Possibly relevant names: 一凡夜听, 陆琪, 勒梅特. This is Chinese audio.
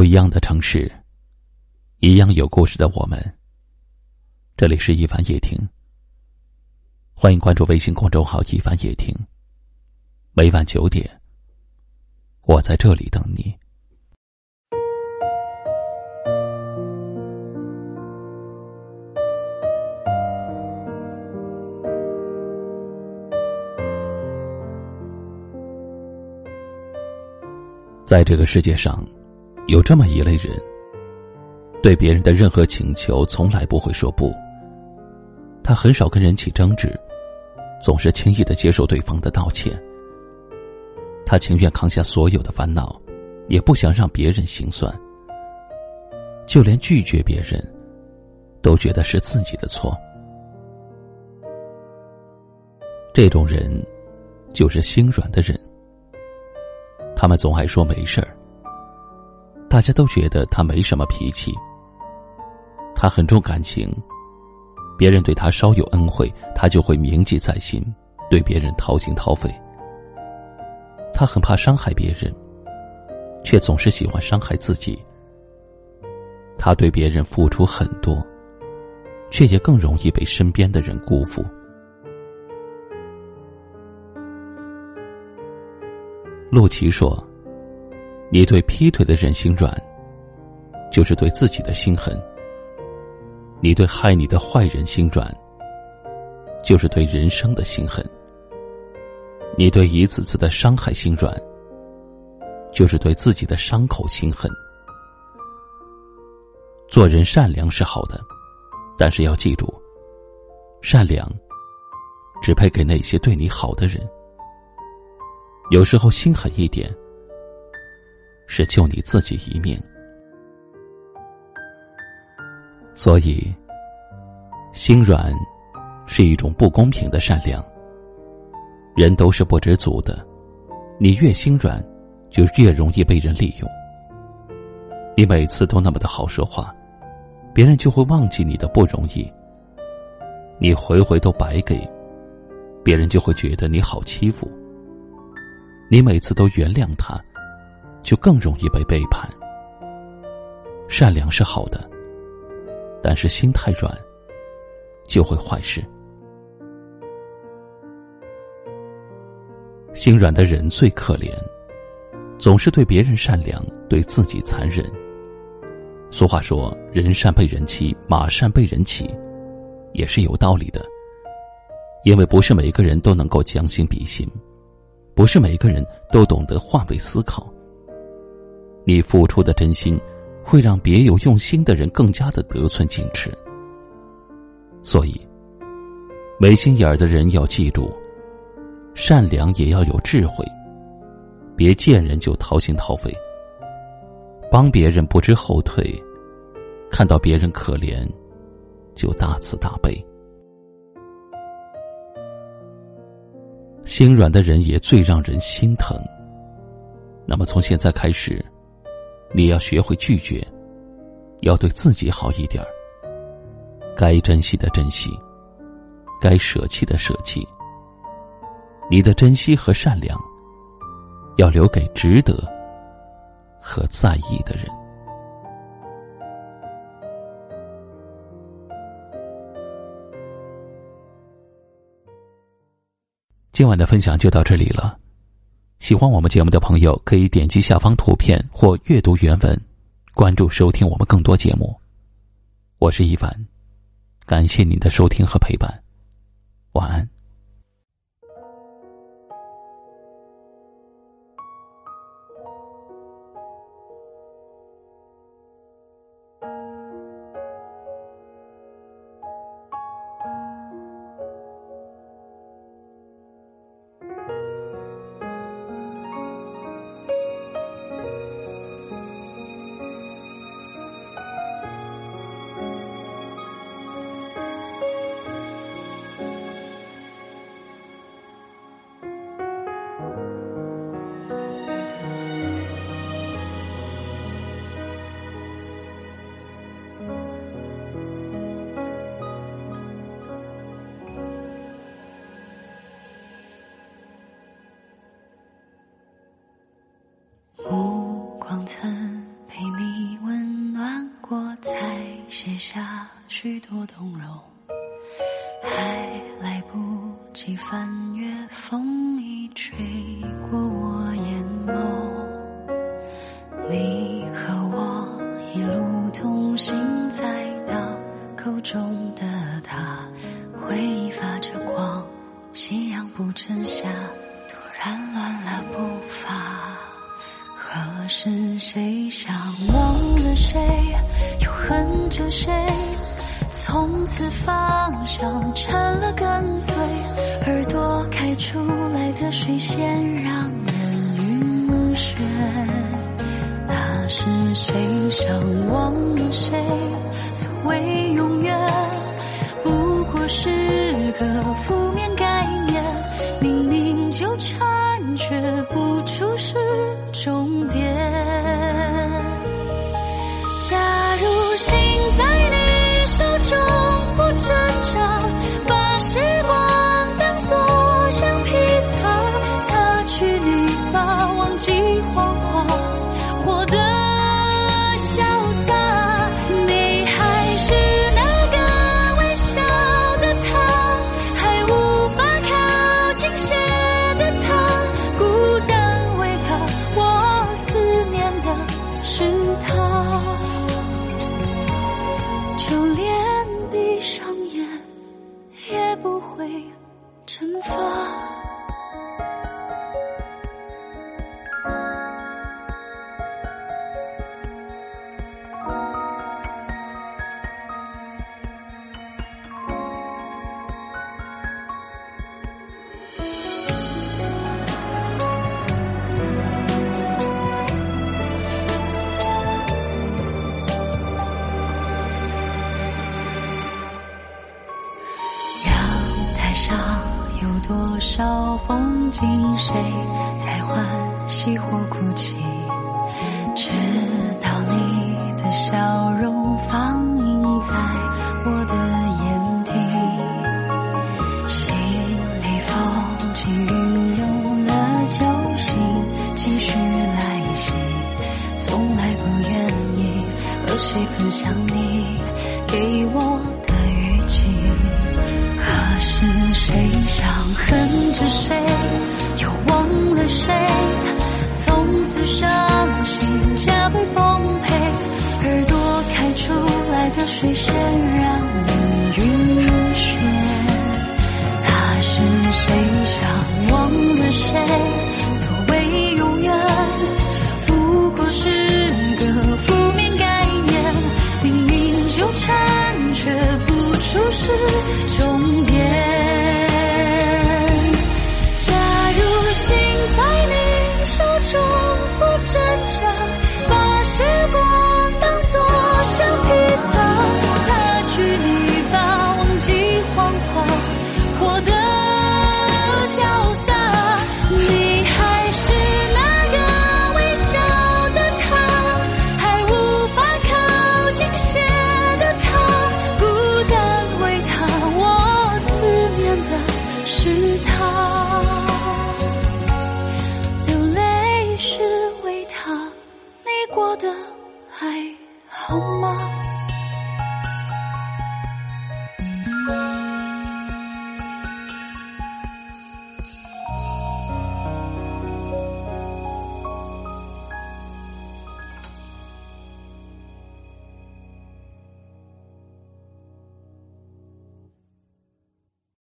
都一样的城市，一样有故事的我们。这里是一凡夜听，欢迎关注微信公众号一凡夜听，每晚9点我在这里等你。在这个世界上，有这么一类人，对别人的任何请求从来不会说不。他很少跟人起争执，总是轻易地接受对方的道歉。他情愿扛下所有的烦恼，也不想让别人心酸。就连拒绝别人，都觉得是自己的错。这种人，就是心软的人。他们总爱说没事儿，大家都觉得他没什么脾气。他很重感情，别人对他稍有恩惠，他就会铭记在心，对别人掏心掏肺。他很怕伤害别人，却总是喜欢伤害自己。他对别人付出很多，却也更容易被身边的人辜负。陆琪说，你对劈腿的人心软，就是对自己的心狠；你对害你的坏人心软，就是对人生的心狠；你对一次次的伤害心软，就是对自己的伤口心狠。做人善良是好的，但是要记住，善良只配给那些对你好的人。有时候心狠一点，是救你自己一命。所以，心软是一种不公平的善良。人都是不知足的，你越心软，就越容易被人利用。你每次都那么的好说话，别人就会忘记你的不容易。你回回都白给，别人就会觉得你好欺负。你每次都原谅他，就更容易被背叛。善良是好的，但是心太软，就会坏事。心软的人最可怜，总是对别人善良，对自己残忍。俗话说，人善被人欺，马善被人骑，也是有道理的。因为不是每个人都能够将心比心，不是每一个人都懂得换位思考。你付出的真心，会让别有用心的人更加的得寸进尺。所以，没心眼儿的人要记住，善良也要有智慧，别见人就掏心掏肺，帮别人不知后退，看到别人可怜，就大慈大悲。心软的人也最让人心疼。那么从现在开始，你要学会拒绝，要对自己好一点，该珍惜的珍惜，该舍弃的舍弃。你的珍惜和善良，要留给值得和在意的人。今晚的分享就到这里了，喜欢我们节目的朋友可以点击下方图片或阅读原文，关注收听我们更多节目。我是一凡，感谢您的收听和陪伴，晚安。写下许多动容，还来不及翻阅，风已吹过我眼眸。你和我一路同行，才到口中的他，回忆发着光，夕阳不沉下，突然乱了步伐。何时谁想忘了谁，又恨着谁，从此方向成了跟随，耳朵开出来的水仙让人晕眩。那时谁想忘了谁，所谓永远不过是个负面概念，明明纠缠却不出是终点。假如心在你手中不挣扎，把时光当作橡皮擦，擦去你把忘记谎话，活得潇洒。你还是那个微笑的他，还无法靠近些的他，孤单为他，我思念的是他。就连闭上眼也不会蒸发，多少风景谁在欢喜或哭泣，直到你的笑容放映在我的眼底。心里风起云涌了就行，情绪来袭，从来不愿意和谁分享你给我的语气。何时谁想恨着谁，又忘了谁，从此伤心加倍奉陪，耳朵开出来的水仙让人晕眩。何时谁想忘了谁，所谓永远不过是个负面概念，明明纠缠却不出是终点。过得还好吗？